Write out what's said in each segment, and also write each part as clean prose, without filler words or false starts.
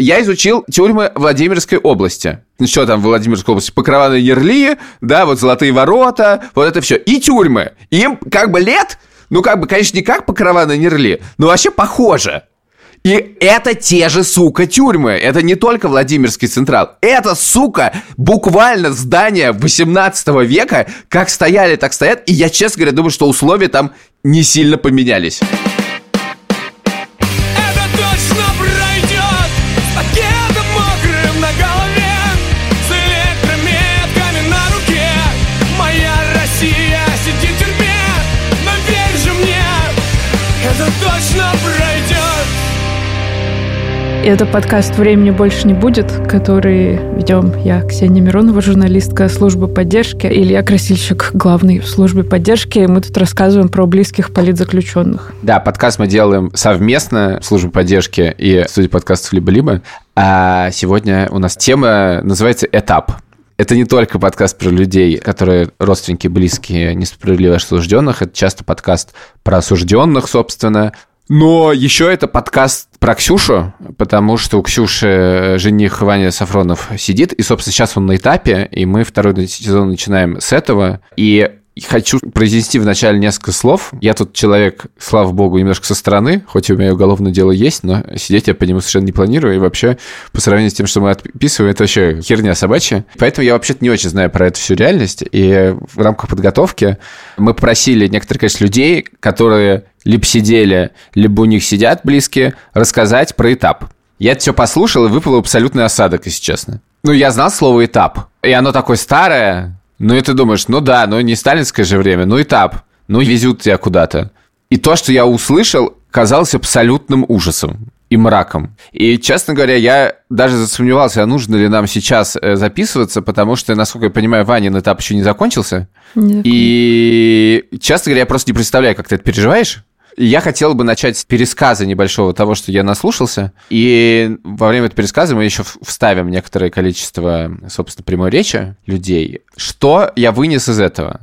Я изучил тюрьмы Владимирской области. Что там в Владимирской области? Покрова на Нерли, да, вот Золотые ворота, вот это все. И тюрьмы. Им как бы лет, ну как бы, конечно, не как Покрова на Нерли, но вообще похоже. И это те же, сука, тюрьмы. Это не только Владимирский Централ. Это, сука, буквально здания 18 века. Как стояли, так стоят. И я, честно говоря, думаю, что условия там не сильно поменялись. Это подкаст «Времени больше не будет», который ведем я, Ксения Миронова, журналистка службы поддержки, Илья Красильщик, главный в службе поддержки. Мы тут рассказываем про близких политзаключенных. Да, подкаст мы делаем совместно, службы поддержки и студии подкастов «Либо-либо». А сегодня у нас тема называется «Этап». Это не только подкаст про людей, которые родственники, близкие, несправедливо осужденных. Это часто подкаст про осужденных, собственно. Но еще это подкаст про Ксюшу, потому что у Ксюши жених Ваня Сафронов сидит. И, собственно, сейчас он на этапе, и мы второй сезон начинаем с этого. И хочу произнести вначале несколько слов. Я тут человек, слава богу, немножко со стороны, хоть у меня уголовное дело есть, но сидеть я по нему совершенно не планирую. И вообще, по сравнению с тем, что мы отписываем, это вообще херня собачья. Поэтому я вообще-то не очень знаю про эту всю реальность. И в рамках подготовки мы попросили некоторое количество людей, которые либо сидели, либо у них сидят близкие, рассказать про этап. Я это все послушал, и выпал абсолютный осадок, если честно. Ну, я знал слово «этап», и оно такое старое. Ну, и ты думаешь, ну да, ну не сталинское же время, ну этап, ну везут тебя куда-то. И то, что я услышал, казалось абсолютным ужасом и мраком. И, честно говоря, я даже засомневался, а нужно ли нам сейчас записываться, потому что, насколько я понимаю, Ванин этап еще не закончился. Нет. И, честно говоря, я просто не представляю, как ты это переживаешь. Я хотел бы начать с пересказа небольшого того, что я наслушался. И во время этого пересказа мы еще вставим некоторое количество, собственно, прямой речи людей. Что я вынес из этого?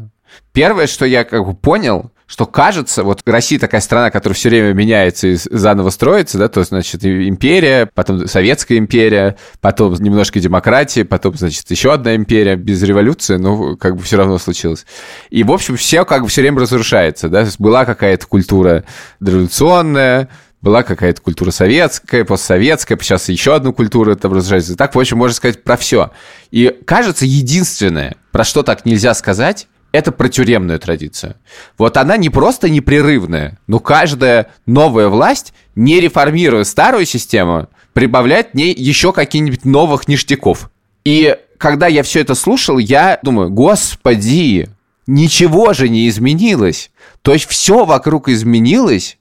Первое, что я как бы понял, что кажется, вот Россия такая страна, которая все время меняется и заново строится, да, то, значит, империя, потом Советская империя, потом немножко демократии, потом, значит, еще одна империя без революции, но как бы все равно случилось. И, в общем, все как бы все время разрушается, да, была какая-то культура революционная, была какая-то культура советская, постсоветская, сейчас еще одну культуру там разрушается. И так, в общем, можно сказать про все. И, кажется, единственное, про что так нельзя сказать, это про тюремную традицию. Вот она не просто непрерывная, но каждая новая власть, не реформируя старую систему, прибавляет к ней еще каких-нибудь новых ништяков. И когда я все это слушал, я думаю, господи, ничего же не изменилось. То есть все вокруг изменилось,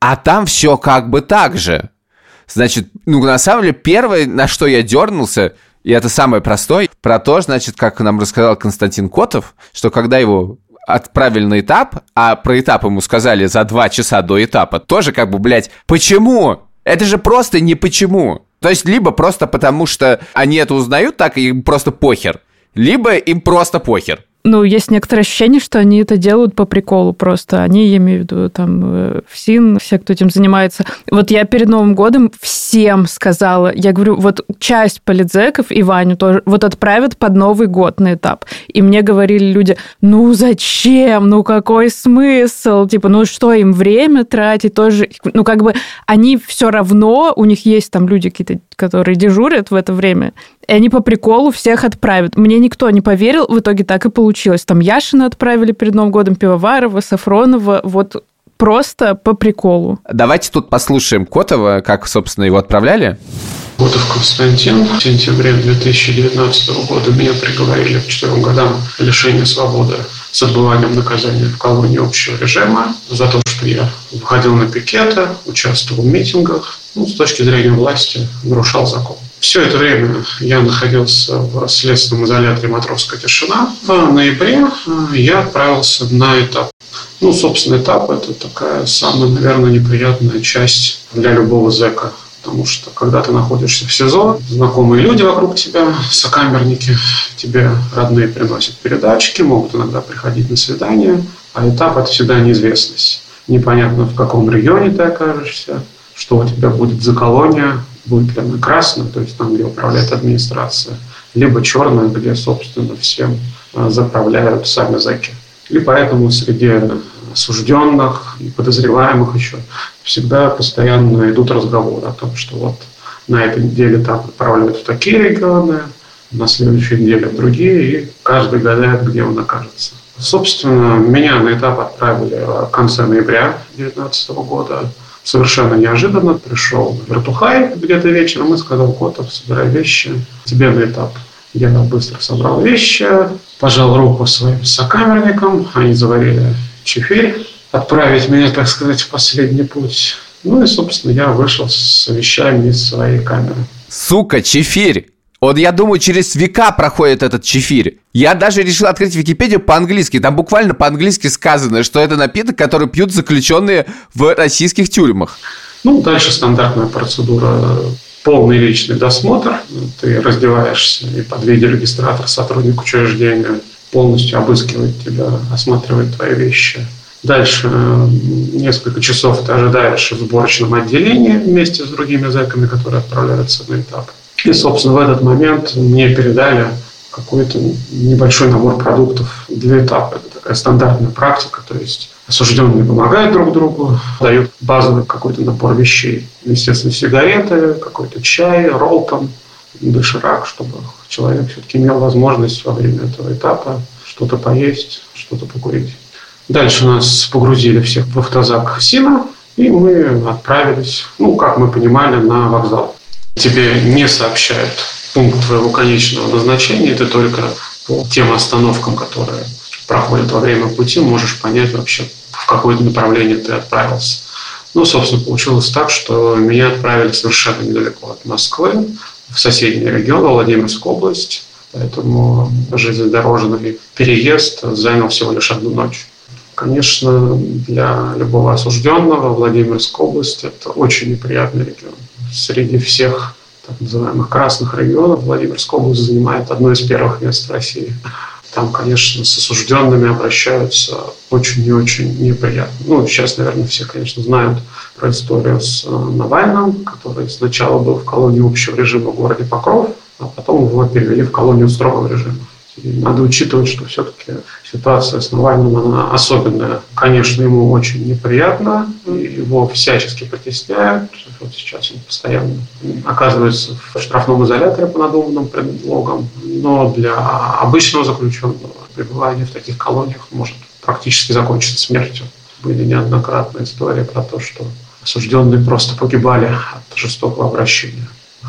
а там все как бы так же. Значит, ну на самом деле первое, на что я дернулся, и это самое простое, про то, значит, как нам рассказал Константин Котов, что когда его отправили на этап, а про этап ему сказали за 2 часа до этапа, тоже как бы, блядь, почему? Это же просто не почему. То есть, либо просто потому, что они это узнают, так и им просто похер, либо им просто похер. Ну, есть некоторое ощущение, что они это делают по приколу просто. Они, я имею в виду, там, ФСИН, все, кто этим занимается. Вот я перед Новым годом всем сказала, я говорю, вот часть политзеков и Ваню тоже вот отправят под Новый год на этап. И мне говорили люди, ну, зачем? Ну, какой смысл? Типа, ну, что им время тратить? Тоже, ну, как бы они все равно, у них есть там люди какие-то, которые дежурят в это время, и они по приколу всех отправят. Мне никто не поверил, в итоге так и получилось. Там Яшина отправили перед Новым годом, Пивоварова, Сафронова, вот просто по приколу. Давайте тут послушаем Котова, как, собственно, его отправляли. Котов Константин. В сентябре 2019 года меня приговорили к 4 годам лишения свободы с отбыванием наказания в колонии общего режима за то, что я выходил на пикеты, участвовал в митингах, ну, с точки зрения власти нарушал закон. Все это время я находился в следственном изоляторе «Матросская тишина». В ноябре я отправился на этап. Ну, собственно, этап – это такая самая, наверное, неприятная часть для любого зэка. Потому что, когда ты находишься в СИЗО, знакомые люди вокруг тебя, сокамерники, тебе родные приносят передачки, могут иногда приходить на свидания. А этап – это всегда неизвестность. Непонятно, в каком регионе ты окажешься, что у тебя будет за колония, будет прямо красным, то есть там, где управляет администрация, либо черным, где, собственно, всем заправляют сами зэки. И поэтому среди осужденных и подозреваемых еще всегда постоянно идут разговоры о том, что вот на этой неделе там отправляют в такие регионы, на следующей неделе в другие, и каждый гадает, где он окажется. Собственно, меня на этап отправили в конце ноября 2019 года. Совершенно неожиданно пришел вертухай где-то вечером и сказал: Котов, собирай вещи, тебе на этап. Я быстро собрал вещи, пожал руку своим сокамерникам, они заварили чефирь, отправить меня, так сказать, в последний путь. Ну и, собственно, я вышел с вещами из своей камеры. Сука, чефирь! Он, я думаю, через века проходит этот чефирь. Я даже решил открыть Википедию по-английски. Там буквально по-английски сказано, что это напиток, который пьют заключенные в российских тюрьмах. Ну, дальше стандартная процедура. Полный личный досмотр. Ты раздеваешься, и под видеорегистратор сотрудник учреждения полностью обыскивает тебя, осматривает твои вещи. Дальше несколько часов ты ожидаешь в сборочном отделении вместе с другими зэками, которые отправляются на этап. И, собственно, в этот момент мне передали какой-то небольшой набор продуктов для этапа. Это такая стандартная практика, то есть осужденные помогают друг другу, дают базовый какой-то набор вещей. Естественно, сигареты, какой-то чай, ролл там, доширак, чтобы человек все-таки имел возможность во время этого этапа что-то поесть, что-то покурить. Дальше нас погрузили всех в автозак ФСИНа, и мы отправились, ну, как мы понимали, на вокзал. Тебе не сообщают пункт твоего конечного назначения, ты только по тем остановкам, которые проходят во время пути, можешь понять вообще, в какое направление ты отправился. Ну, собственно, получилось так, что меня отправили совершенно недалеко от Москвы, в соседний регион, Владимирскую область, поэтому железнодорожный переезд занял всего лишь одну ночь. Конечно, для любого осужденного Владимирская область – это очень неприятный регион. Среди всех так называемых красных регионов Владимирская область занимает одно из первых мест в России. Там, конечно, с осужденными обращаются очень и очень неприятно. Ну, сейчас, наверное, все, конечно, знают про историю с Навальным, который сначала был в колонии общего режима в городе Покров, а потом его перевели в колонию строгого режима. И надо учитывать, что все-таки ситуация с Навальным, она особенная. Конечно, ему очень неприятно, его всячески притесняют. Вот сейчас он постоянно оказывается в штрафном изоляторе по надуманным предлогам. Но для обычного заключенного пребывание в таких колониях может практически закончиться смертью. Были неоднократные истории про то, что осужденные просто погибали от жестокого обращения,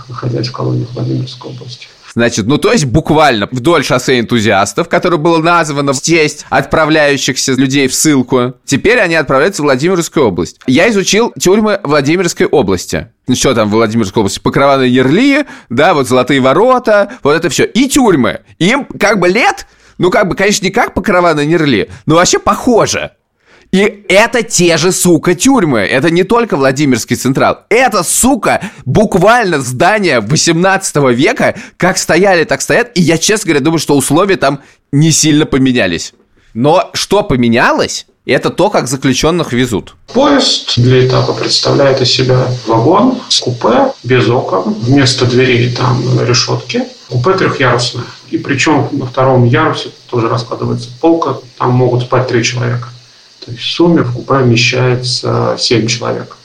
находясь в колониях Владимирской области. Значит, ну то есть буквально вдоль шоссе энтузиастов, которое было названо в честь отправляющихся людей в ссылку, теперь они отправляются в Владимирскую область. Я изучил тюрьмы Владимирской области. Ну что там в Владимирской области? Покрова на Нерли, да, вот Золотые ворота, вот это все. И тюрьмы. Им как бы лет, ну как бы, конечно, не как Покрова на Нерли, но вообще похоже. И это те же, сука, тюрьмы. Это не только Владимирский Централ. Это, сука, буквально здания 18 века. Как стояли, так стоят. И я, честно говоря, думаю, что условия там не сильно поменялись. Но что поменялось, это то, как заключенных везут. Поезд для этапа представляет из себя вагон с купе без окон. Вместо дверей там решетки. Купе трехъярусное. И причем на втором ярусе тоже раскладывается полка. Там могут спать 3 человека. То есть в сумме в купе вмещается 7 человек.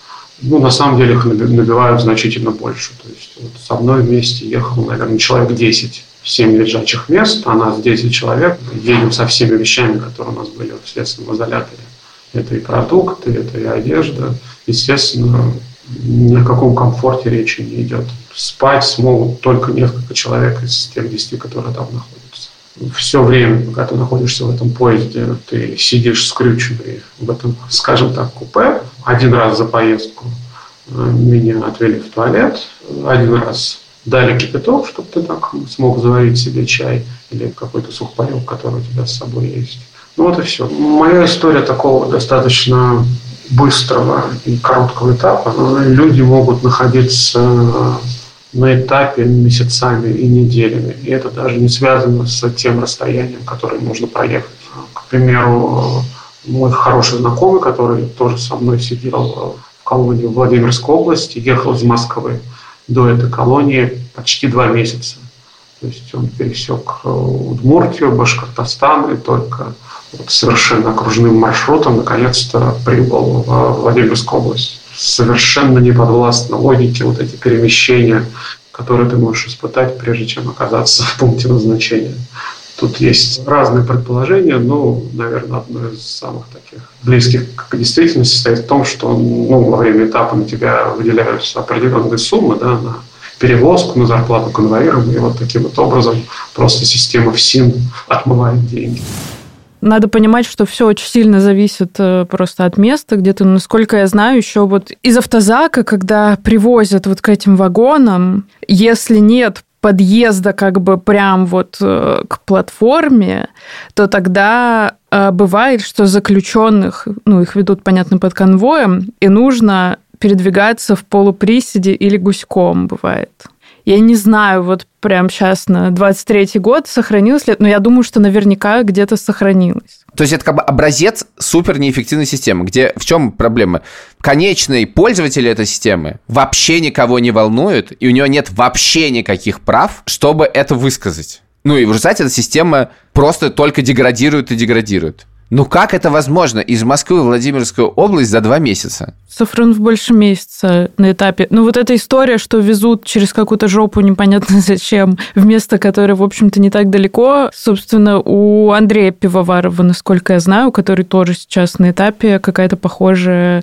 Ну, на самом деле их набивают значительно больше. То есть вот со мной вместе ехал, наверное, человек 10. 7 лежачих мест, а нас 10 человек. Едем со всеми вещами, которые у нас были в следственном изоляторе. Это и продукты, это и одежда. Естественно, ни о каком комфорте речи не идет. Спать смогут только несколько человек из тех 10, которые там находятся. Все время, пока ты находишься в этом поезде, ты сидишь скрюченный в этом, скажем так, купе. Один раз за поездку меня отвели в туалет. Один раз дали кипяток, чтобы ты так смог заварить себе чай или какой-то сухпарек, который у тебя с собой есть. Ну вот и все. Моя история такого достаточно быстрого и короткого этапа. Люди могут находиться на этапе месяцами и неделями. И это даже не связано с тем расстоянием, которое нужно проехать. К примеру, мой хороший знакомый, который тоже со мной сидел в колонии в Владимирской области, ехал из Москвы. до этой колонии почти 2 месяца. То есть он пересек Удмуртию, Башкортостан и только совершенно окружным маршрутом наконец-то прибыл в Владимирскую область. Совершенно не подвластно логике вот эти перемещения, которые ты можешь испытать, прежде чем оказаться в пункте назначения. Тут есть разные предположения, но, наверное, одно из самых таких близких к действительности состоит в том, что во время этапа на тебя выделяются определенные суммы, да, на перевозку, на зарплату конвоирам, и вот таким вот образом просто система ФСИН отмывает деньги. Надо понимать, что все очень сильно зависит просто от места, где ты, насколько я знаю, еще вот из автозака, когда привозят вот к этим вагонам, если нет подъезда как бы прям вот к платформе, то тогда бывает, что заключенных, их ведут, понятно, под конвоем, и нужно передвигаться в полуприседе или гуськом бывает. Я не знаю, вот прямо сейчас на 23-й год сохранилось ли, но я думаю, что наверняка где-то сохранилось. То есть это как бы образец супер неэффективной системы, где в чем проблема? Конечный пользователь этой системы вообще никого не волнует, и у него нет вообще никаких прав, чтобы это высказать. И в результате эта система просто только деградирует и деградирует. Как это возможно? Из Москвы в Владимирскую область за 2 месяца. Сафронов больше месяца на этапе. Вот эта история, что везут через какую-то жопу непонятно зачем, в место, которое, в общем-то, не так далеко. Собственно, у Андрея Пивоварова, насколько я знаю, который тоже сейчас на этапе, какая-то похожая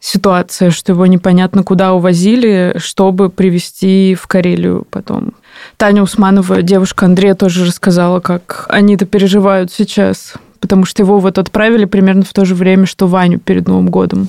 ситуация, что его непонятно куда увозили, чтобы привезти в Карелию потом. Таня Усманова, девушка Андрея, тоже рассказала, как они-то переживают сейчас, потому что его отправили примерно в то же время, что Ваню перед Новым годом.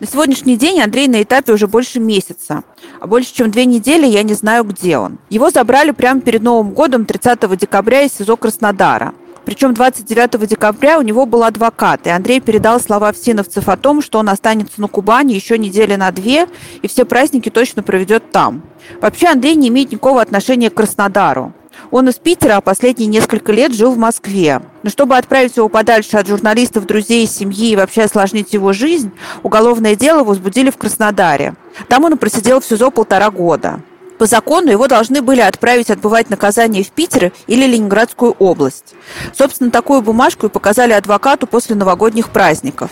На сегодняшний день Андрей на этапе уже больше месяца. А больше, чем 2 недели, я не знаю, где он. Его забрали прямо перед Новым годом, 30 декабря, из СИЗО Краснодара. Причем 29 декабря у него был адвокат, и Андрей передал слова всиновцев о том, что он останется на Кубани еще недели на 2, и все праздники точно проведет там. Вообще Андрей не имеет никакого отношения к Краснодару. Он из Питера, а последние несколько лет жил в Москве. Но чтобы отправить его подальше от журналистов, друзей, семьи и вообще осложнить его жизнь, уголовное дело возбудили в Краснодаре. Там он просидел в СИЗО 1,5 года. По закону его должны были отправить отбывать наказание в Питер или Ленинградскую область. Собственно, такую бумажку и показали адвокату после новогодних праздников.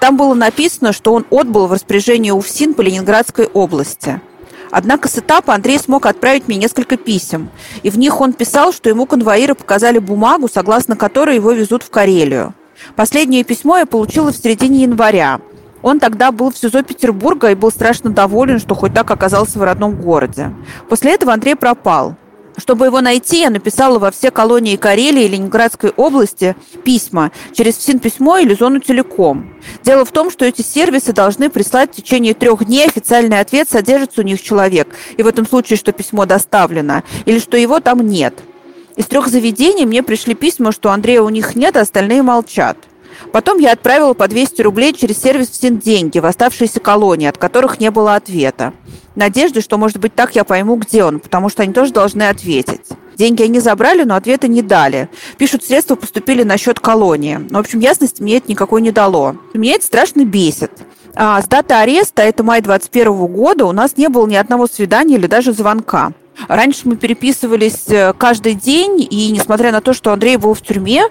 Там было написано, что он отбыл в распоряжении УФСИН по Ленинградской области. Однако с этапа Андрей смог отправить мне несколько писем. И в них он писал, что ему конвоиры показали бумагу, согласно которой его везут в Карелию. Последнее письмо я получила в середине января. Он тогда был в СИЗО Петербурга и был страшно доволен, что хоть так оказался в родном городе. После этого Андрей пропал. Чтобы его найти, я написала во все колонии Карелии и Ленинградской области письма через ФСИН-письмо или зону телеком. Дело в том, что эти сервисы должны прислать в течение 3 дней официальный ответ, содержится у них человек, и в этом случае, что письмо доставлено, или что его там нет. Из 3 заведений мне пришли письма, что Андрея у них нет, а остальные молчат. Потом я отправила по 200 рублей через сервис ФСИН деньги в оставшиеся колонии, от которых не было ответа. Надежды, что, может быть, так я пойму, где он, потому что они тоже должны ответить. Деньги они забрали, но ответа не дали. Пишут, средства поступили на счет колонии. В общем, ясности мне это никакой не дало. Меня это страшно бесит. А с даты ареста, это май 2021 года, у нас не было ни одного свидания или даже звонка. Раньше мы переписывались каждый день, и несмотря на то, что Андрей был в тюрьме,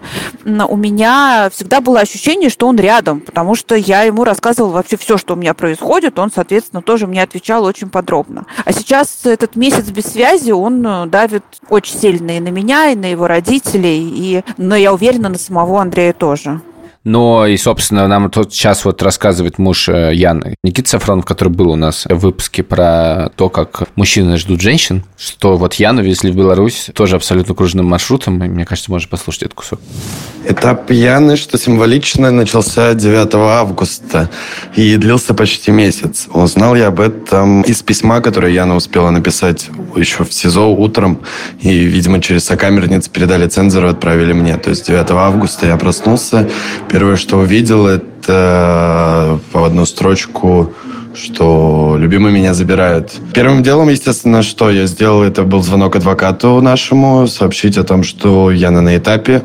у меня всегда было ощущение, что он рядом, потому что я ему рассказывала вообще все, что у меня происходит, он, соответственно, тоже мне отвечал очень подробно. А сейчас этот месяц без связи, он давит очень сильно и на меня, и на его родителей, но я уверена, на самого Андрея тоже. Собственно, нам тут сейчас рассказывает муж Яны, Никита Сафронов, который был у нас в выпуске про то, как мужчины ждут женщин, что Яну везли в Беларусь тоже абсолютно кружным маршрутом, и, мне кажется, можно послушать этот кусок. Этап Яны, что символично, начался 9 августа и длился почти месяц. Узнал я об этом из письма, которое Яна успела написать еще в СИЗО утром, и, видимо, через сокамерниц передали цензору, отправили мне. То есть 9 августа я проснулся. Первое, что увидел, это по одну строчку, что любимый меня забирают. Первым делом, естественно, что я сделал, это был звонок адвокату нашему, сообщить о том, что Яна на этапе,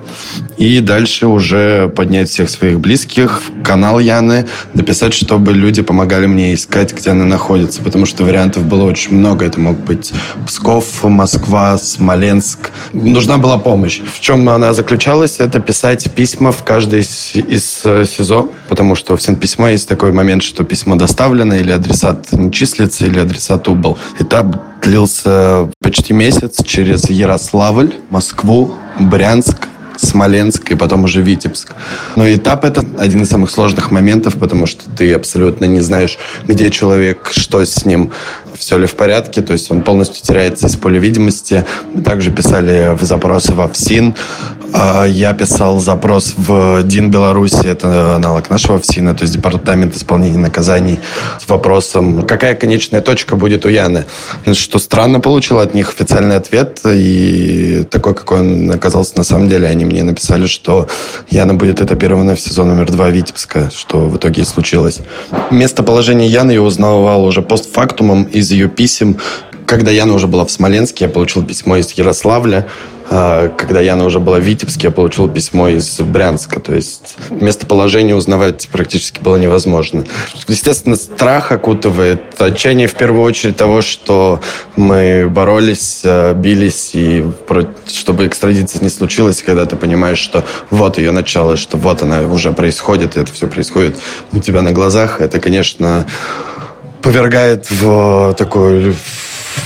и дальше уже поднять всех своих близких в канал Яны, написать, чтобы люди помогали мне искать, где она находится, потому что вариантов было очень много. Это мог быть Псков, Москва, Смоленск. Нужна была помощь. В чем она заключалась? Это писать письма в каждой из СИЗО, потому что в Синписьма есть такой момент, что письмо доставлено, или адресат не числится, или адресат убыл. Этап длился почти месяц через Ярославль, Москву, Брянск, Смоленск и потом уже Витебск. Но этап этот один из самых сложных моментов, потому что ты абсолютно не знаешь, где человек, что с ним, все ли в порядке, то есть он полностью теряется из поля видимости. Мы также писали запросы во ФСИН. Я писал запрос в ДИН Беларуси, это аналог нашего ФСИНа, то есть Департамент исполнения наказаний, с вопросом, какая конечная точка будет у Яны. Что странно, получил от них официальный ответ, и такой, какой он оказался на самом деле. Они мне написали, что Яна будет этапирована в СИЗО номер 2 Витебска, что в итоге и случилось. Местоположение Яны я узнавал уже постфактумом из ее писем. Когда Яна уже была в Смоленске, я получил письмо из Ярославля. Когда Яна уже была в Витебске, я получил письмо из Брянска. То есть местоположение узнавать практически было невозможно. Естественно, страх окутывает, отчаяние в первую очередь того, что мы боролись, бились, и чтобы экстрадиция не случилась, когда ты понимаешь, что вот ее начало, что вот она уже происходит, и это все происходит у тебя на глазах. Это, конечно, повергает в такую...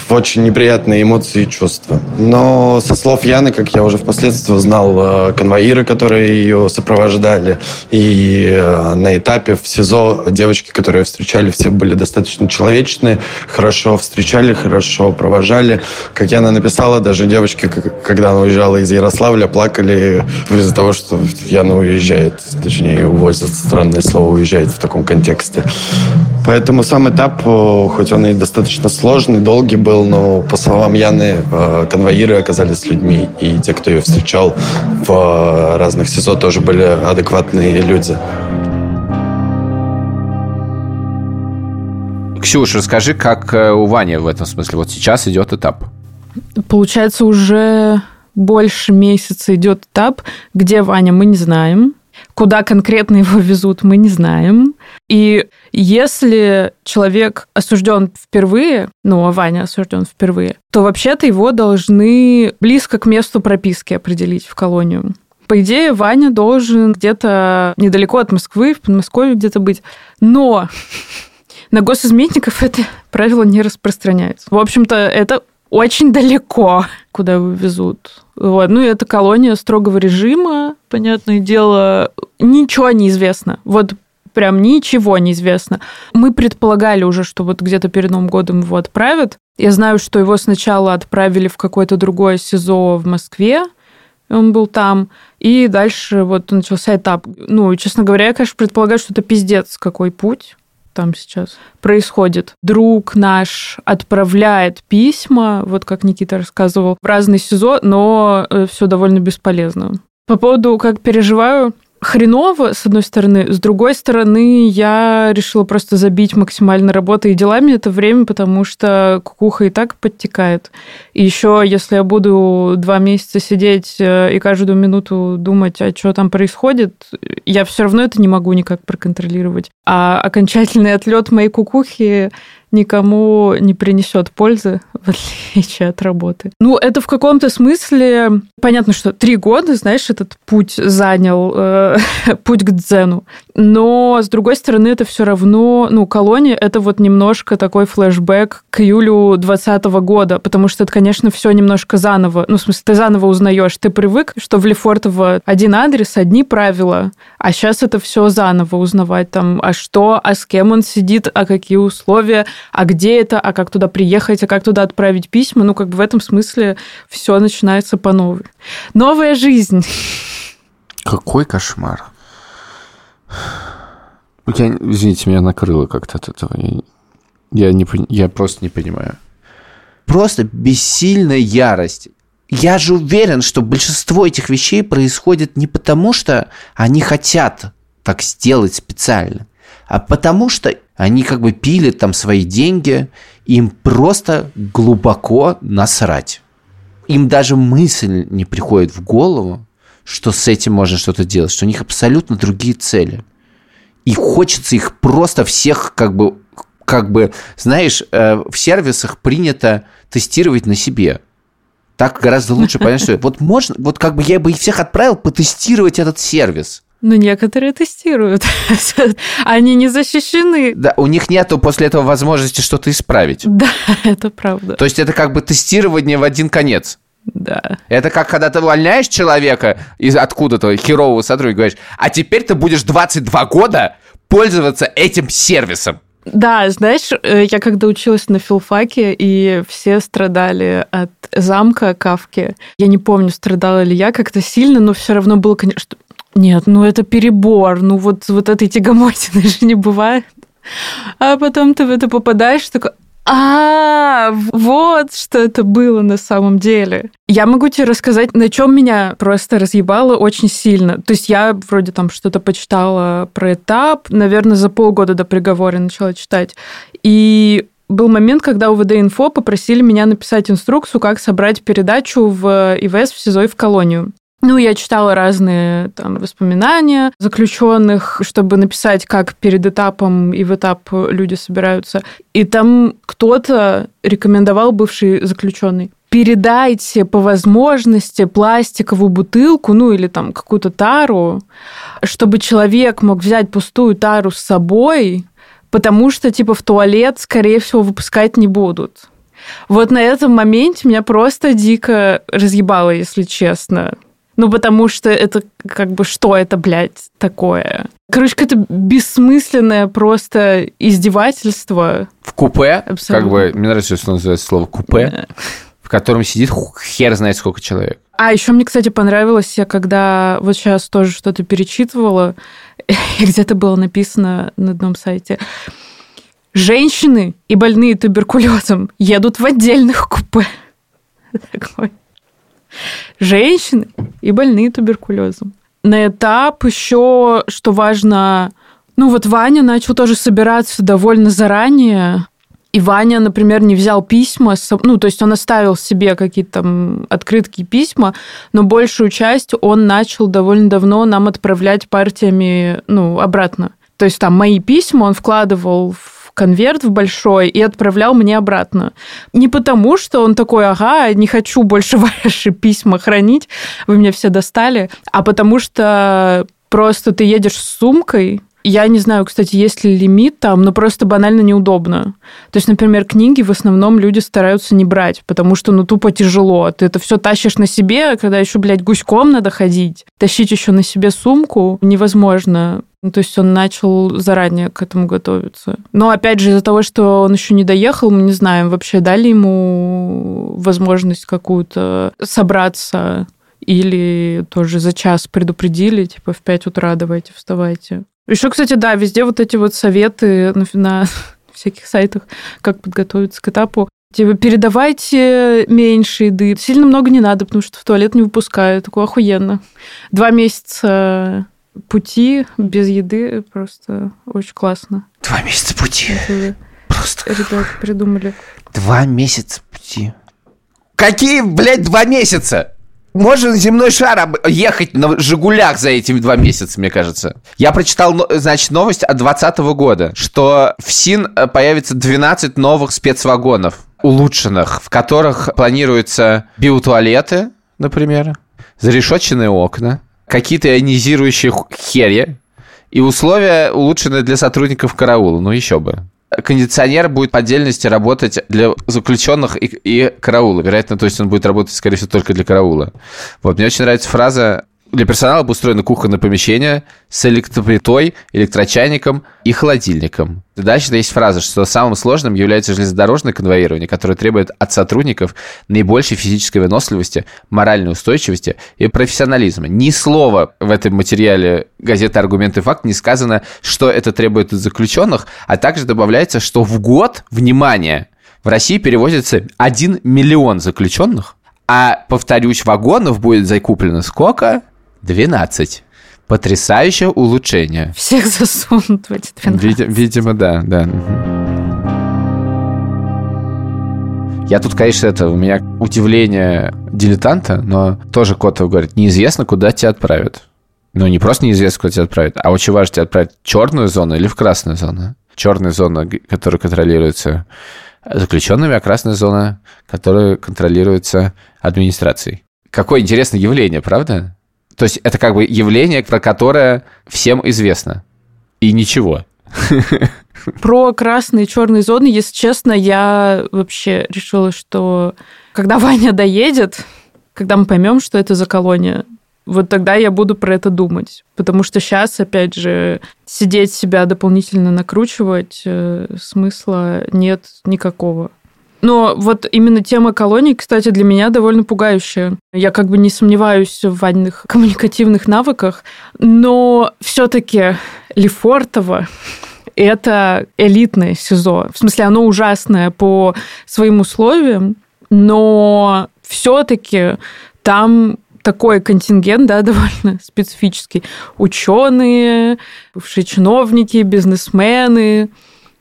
очень неприятные эмоции и чувства. Но со слов Яны, как я уже впоследствии узнал, конвоиры, которые ее сопровождали, и на этапе в СИЗО девочки, которые встречали, все были достаточно человечные, хорошо встречали, хорошо провожали. Как Яна написала, даже девочки, когда она уезжала из Ярославля, плакали из-за того, что Яна уезжает, точнее, увозят. Странное слово «уезжает» в таком контексте. Поэтому сам этап, хоть он и достаточно сложный, долгий был, но, по словам Яны, конвоиры оказались людьми, и те, кто ее встречал в разных СИЗО, тоже были адекватные люди. Ксюш, расскажи, как у Вани в этом смысле вот сейчас идет этап? Получается, уже больше месяца идет этап. Где Ваня, мы не знаем. Куда конкретно его везут, мы не знаем. И если человек осужден впервые, ну, а Ваня осужден впервые, то вообще-то его должны близко к месту прописки определить в колонию. По идее, Ваня должен где-то недалеко от Москвы, в Подмосковье где-то быть. Но на госизменников это правило не распространяется. В общем-то, это очень далеко, куда его везут. Вот. Ну, и это колония строгого режима, понятное дело. Ничего не известно. Вот прям ничего не известно. Мы предполагали уже, что вот где-то перед Новым годом его отправят. Я знаю, что его сначала отправили в какое-то другое СИЗО в Москве. Он был там. И дальше вот начался этап. Ну, честно говоря, я, конечно, предполагаю, что это пиздец какой путь там сейчас происходит. Друг наш отправляет письма, вот как Никита рассказывал, в разные СИЗО, но все довольно бесполезно. По поводу, как переживаю, хреново, с одной стороны. С другой стороны, я решила просто забить максимально работой и делами это время, потому что кукуха и так подтекает. И еще, если я буду 2 месяца сидеть и каждую минуту думать, а что там происходит, я все равно это не могу никак проконтролировать. А окончательный отлет моей кукухи никому не принесет пользы, в отличие от работы. Ну, это в каком-то смысле... Понятно, что 3 года, знаешь, этот путь занял, путь к дзену. Но, с другой стороны, это все равно... Ну, колония — это вот немножко такой флешбэк к июлю 2020 года, потому что это, конечно, все немножко заново. Ну, в смысле, ты заново узнаешь. Ты привык, что в Лефортово один адрес, одни правила, а сейчас это все заново узнавать. Там, а что, а с кем он сидит, а какие условия, а где это, а как туда приехать, а как туда отправить письма. Ну, как бы в этом смысле все начинается по новой. Новая жизнь. Какой кошмар. Я, извините, меня накрыло как-то от этого. Я просто не понимаю. Просто бессильная ярость. Я же уверен, что большинство этих вещей происходит не потому, что они хотят так сделать специально, а потому что Они как бы пилят там свои деньги, им просто глубоко насрать. Им даже мысль не приходит в голову, что с этим можно что-то делать, что у них абсолютно другие цели. И хочется их просто всех как бы знаешь, в сервисах принято тестировать на себе. Так гораздо лучше, понятно, что вот можно, вот как бы я бы их всех отправил потестировать этот сервис. Ну, некоторые тестируют. Они не защищены. Да, у них нету после этого возможности что-то исправить. Да, это правда. То есть это как бы тестирование в один конец. Да. Это как когда ты увольняешь человека из откуда-то, херового сотрудника, говоришь, а теперь ты будешь 22 года пользоваться этим сервисом. Да, знаешь, я когда училась на филфаке, и все страдали от замка Кафки. Я не помню, страдала ли я как-то сильно, но все равно было, конечно... Нет, ну это перебор, ну вот этой тягомотины же не бывает. А потом ты в это попадаешь, такой... А, вот что это было на самом деле. Я могу тебе рассказать, на чем меня просто разъебало очень сильно. То есть я вроде там что-то почитала про этап, наверное, за полгода до приговора начала читать. И был момент, когда УВД-инфо попросили меня написать инструкцию, как собрать передачу в ИВС, в СИЗО и в колонию. Ну, я читала разные там воспоминания заключенных, чтобы написать, как перед этапом и в этап люди собираются. И там кто-то рекомендовал, бывший заключенный, передайте по возможности пластиковую бутылку, ну, или там какую-то тару, чтобы человек мог взять пустую тару с собой, потому что, типа, в туалет, скорее всего, выпускать не будут. Вот на этом моменте меня просто дико разъебало, если честно. Ну, потому что это как бы что это, блядь, такое? Короче, какое-то бессмысленное просто издевательство. В купе, абсолютно. Как бы, мне нравится, что называется слово «купе», да. В котором сидит хер знает сколько человек. А еще мне, кстати, понравилось, я когда вот сейчас тоже что-то перечитывала, и где-то было написано на одном сайте... Женщины и больные туберкулезом едут в отдельных купе. Такой... Женщины и больные туберкулезом. На этап еще, что важно, ну вот Ваня начал тоже собираться довольно заранее, и Ваня, например, не взял письма, ну то есть он оставил себе какие-то там открытки, письма, но большую часть он начал довольно давно нам отправлять партиями, ну, обратно. То есть там мои письма он вкладывал в конверт в большой и отправлял мне обратно. Не потому, что он такой, ага, не хочу больше ваши письма хранить, вы меня все достали, а потому что просто ты едешь с сумкой. Я не знаю, кстати, есть ли лимит там, но просто банально неудобно. То есть, например, книги в основном люди стараются не брать, потому что, ну, тупо тяжело. Ты это все тащишь на себе, когда еще, блядь, гуськом надо ходить. Тащить еще на себе сумку невозможно. Ну, то есть он начал заранее к этому готовиться. Но, опять же, из-за того, что он еще не доехал, мы не знаем, вообще дали ему возможность какую-то собраться или тоже за час предупредили, типа, в 5 утра давайте, вставайте. Еще, кстати, да, везде вот эти вот советы на всяких сайтах, как подготовиться к этапу. Типа, передавайте меньше еды. Сильно много не надо, потому что в туалет не выпускают. Такое охуенно. 2 месяца пути без еды просто очень классно. 2 месяца пути. Просто. Ребята придумали. 2 месяца пути. Какие, блядь, 2 месяца? Можно земной шар ехать на «Жигулях» за эти 2 месяца, мне кажется. Я прочитал, значит, новость от 2020 года, что в ФСИН появится 12 новых спецвагонов, улучшенных, в которых планируются биотуалеты, например, зарешетченные окна, какие-то ионизирующие херья и условия, улучшенные для сотрудников караула. Ну, еще бы. Кондиционер будет по отдельности работать для заключенных и караула. Вероятно, то есть он будет работать, скорее всего, только для караула. Вот, мне очень нравится фраза: для персонала обустроено кухонное помещение с электроплитой, электрочайником и холодильником. Дальше есть фраза, что самым сложным является железнодорожное конвоирование, которое требует от сотрудников наибольшей физической выносливости, моральной устойчивости и профессионализма. Ни слова в этом материале газеты «Аргументы и факты» не сказано, что это требует от заключенных, а также добавляется, что в год, внимание, в России перевозится 1 миллион заключенных, а, повторюсь, вагонов будет закуплено сколько? 12. Потрясающее улучшение. Всех засунут в эти 12. Видимо, да. Я тут, конечно, это у меня удивление дилетанта, но тоже Котов говорит, неизвестно, куда тебя отправят. Ну, не просто неизвестно, куда тебя отправят, а очень важно, тебя отправят в черную зону или в красную зону. Черная зона, которая контролируется заключенными, а красная зона, которая контролируется администрацией. Какое интересное явление, правда? То есть это как бы явление, про которое всем известно. И ничего. Про красные и черные зоны, если честно, я вообще решила, что когда Ваня доедет, когда мы поймем, что это за колония, вот тогда я буду про это думать. Потому что сейчас, опять же, сидеть себя дополнительно накручивать смысла нет никакого. Но вот именно тема колоний, кстати, для меня довольно пугающая. Я как бы не сомневаюсь в Ваниных коммуникативных навыках, но все-таки Лефортово – это элитное СИЗО. В смысле, оно ужасное по своим условиям, но все-таки там такой контингент, да, довольно специфический. Ученые, бывшие чиновники, бизнесмены.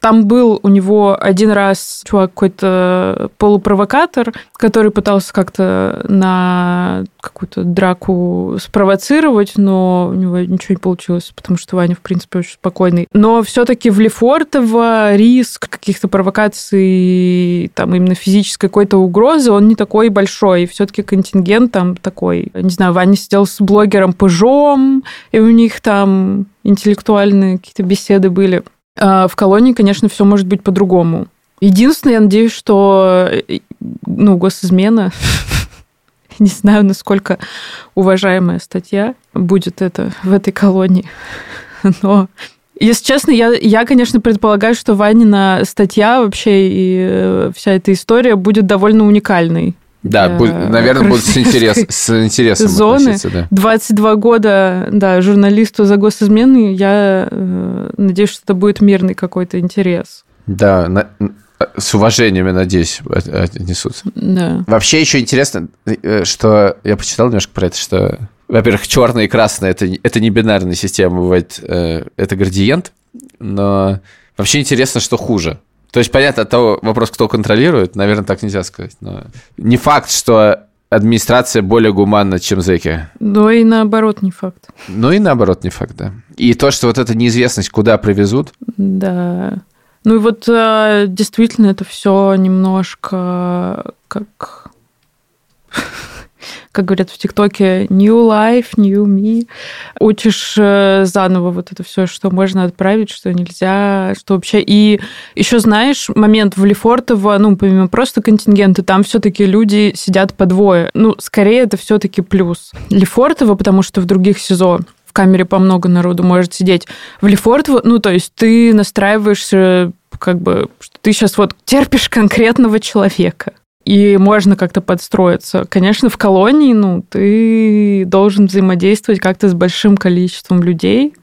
Там был у него один раз чувак какой-то полупровокатор, который пытался как-то на какую-то драку спровоцировать, но у него ничего не получилось, потому что Ваня, в принципе, очень спокойный. Но все-таки в Лефортово риск каких-то провокаций, там именно физической какой-то угрозы, он не такой большой. И все-таки контингент там такой. Не знаю, Ваня сидел с блогером Пыжом, и у них там интеллектуальные какие-то беседы были. В колонии, конечно, все может быть по-другому. Единственное, я надеюсь, что госизмена, не знаю, насколько уважаемая статья будет это в этой колонии. Но, если честно, я, конечно, предполагаю, что Ванина статья вообще и вся эта история будет довольно уникальной. Да, наверное, будут с интересом зоны. Да. 22 года, да, журналисту за госизмены, я надеюсь, что это будет мирный какой-то интерес. Да, с уважением, я надеюсь, отнесутся. Да. Вообще еще интересно, что я почитал немножко про это, что, во-первых, черное и красное, это не бинарная система, бывает, это градиент, но вообще интересно, что хуже. То есть, понятно, от того вопрос, кто контролирует, наверное, так нельзя сказать. Но не факт, что администрация более гуманна, чем зэки. Ну и наоборот не факт. Да. И то, что вот эта неизвестность, куда привезут. Да. Ну и вот действительно это все немножко как говорят в ТикТоке, new life, new me. Учишь заново вот это все, что можно отправить, что нельзя, что вообще. И еще, знаешь, момент в Лефортово, помимо просто контингента, там все-таки люди сидят по двое. Скорее, это все-таки плюс Лефортово, потому что в других СИЗО в камере по много народу может сидеть. В Лефортово, то есть ты настраиваешься, как бы, что ты сейчас вот терпишь конкретного человека. И можно как-то подстроиться. Конечно, в колонии, ты должен взаимодействовать как-то с большим количеством людей.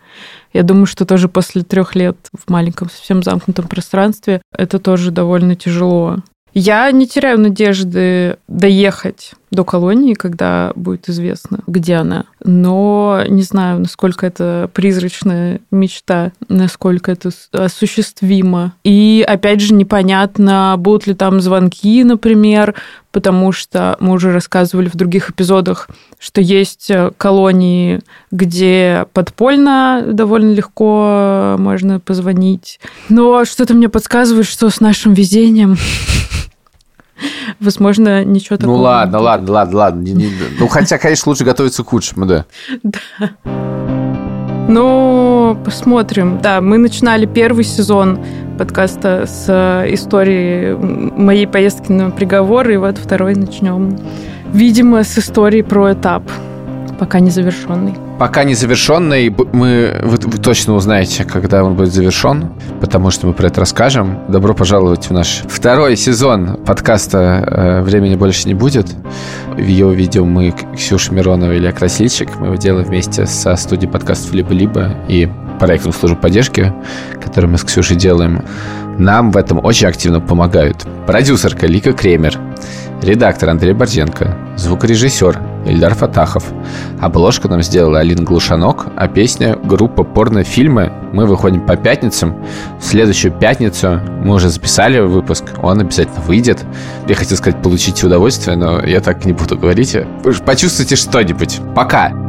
Я думаю, что тоже после 3 лет в маленьком, совсем замкнутом пространстве это тоже довольно тяжело. Я не теряю надежды доехать до колонии, когда будет известно, где она. Но не знаю, насколько это призрачная мечта, насколько это осуществимо. И, опять же, непонятно, будут ли там звонки, например, потому что мы уже рассказывали в других эпизодах, что есть колонии, где подпольно довольно легко можно позвонить. Но что-то мне подсказывает, что с нашим везением... Возможно, ничего такого. Ладно. Хотя, конечно, лучше готовиться к худшему, да. Да. Посмотрим. Да, мы начинали первый сезон подкаста с истории моей поездки на приговор, и вот второй начнем, видимо, с истории про этап, пока не завершенный. Вы точно узнаете, когда он будет завершен, потому что мы про это расскажем. Добро пожаловать в наш второй сезон подкаста «Времени больше не будет». Ее ведем мы, Ксюша Миронова и Илья Красильщик. Мы его делаем вместе со студией подкастов «Либо-либо» и проектом службы поддержки, который мы с Ксюшей делаем. Нам в этом очень активно помогают продюсерка Лика Кремер, редактор Андрей Борзенко, звукорежиссер Ильдар Фатахов. Обложку нам сделала Алина Глушанок, а песня — группа «Порнофильмы». Мы выходим по пятницам. В следующую пятницу мы уже записали выпуск, он обязательно выйдет. Я хотел сказать «получите удовольствие», но я так не буду говорить. Почувствуйте что-нибудь. Пока!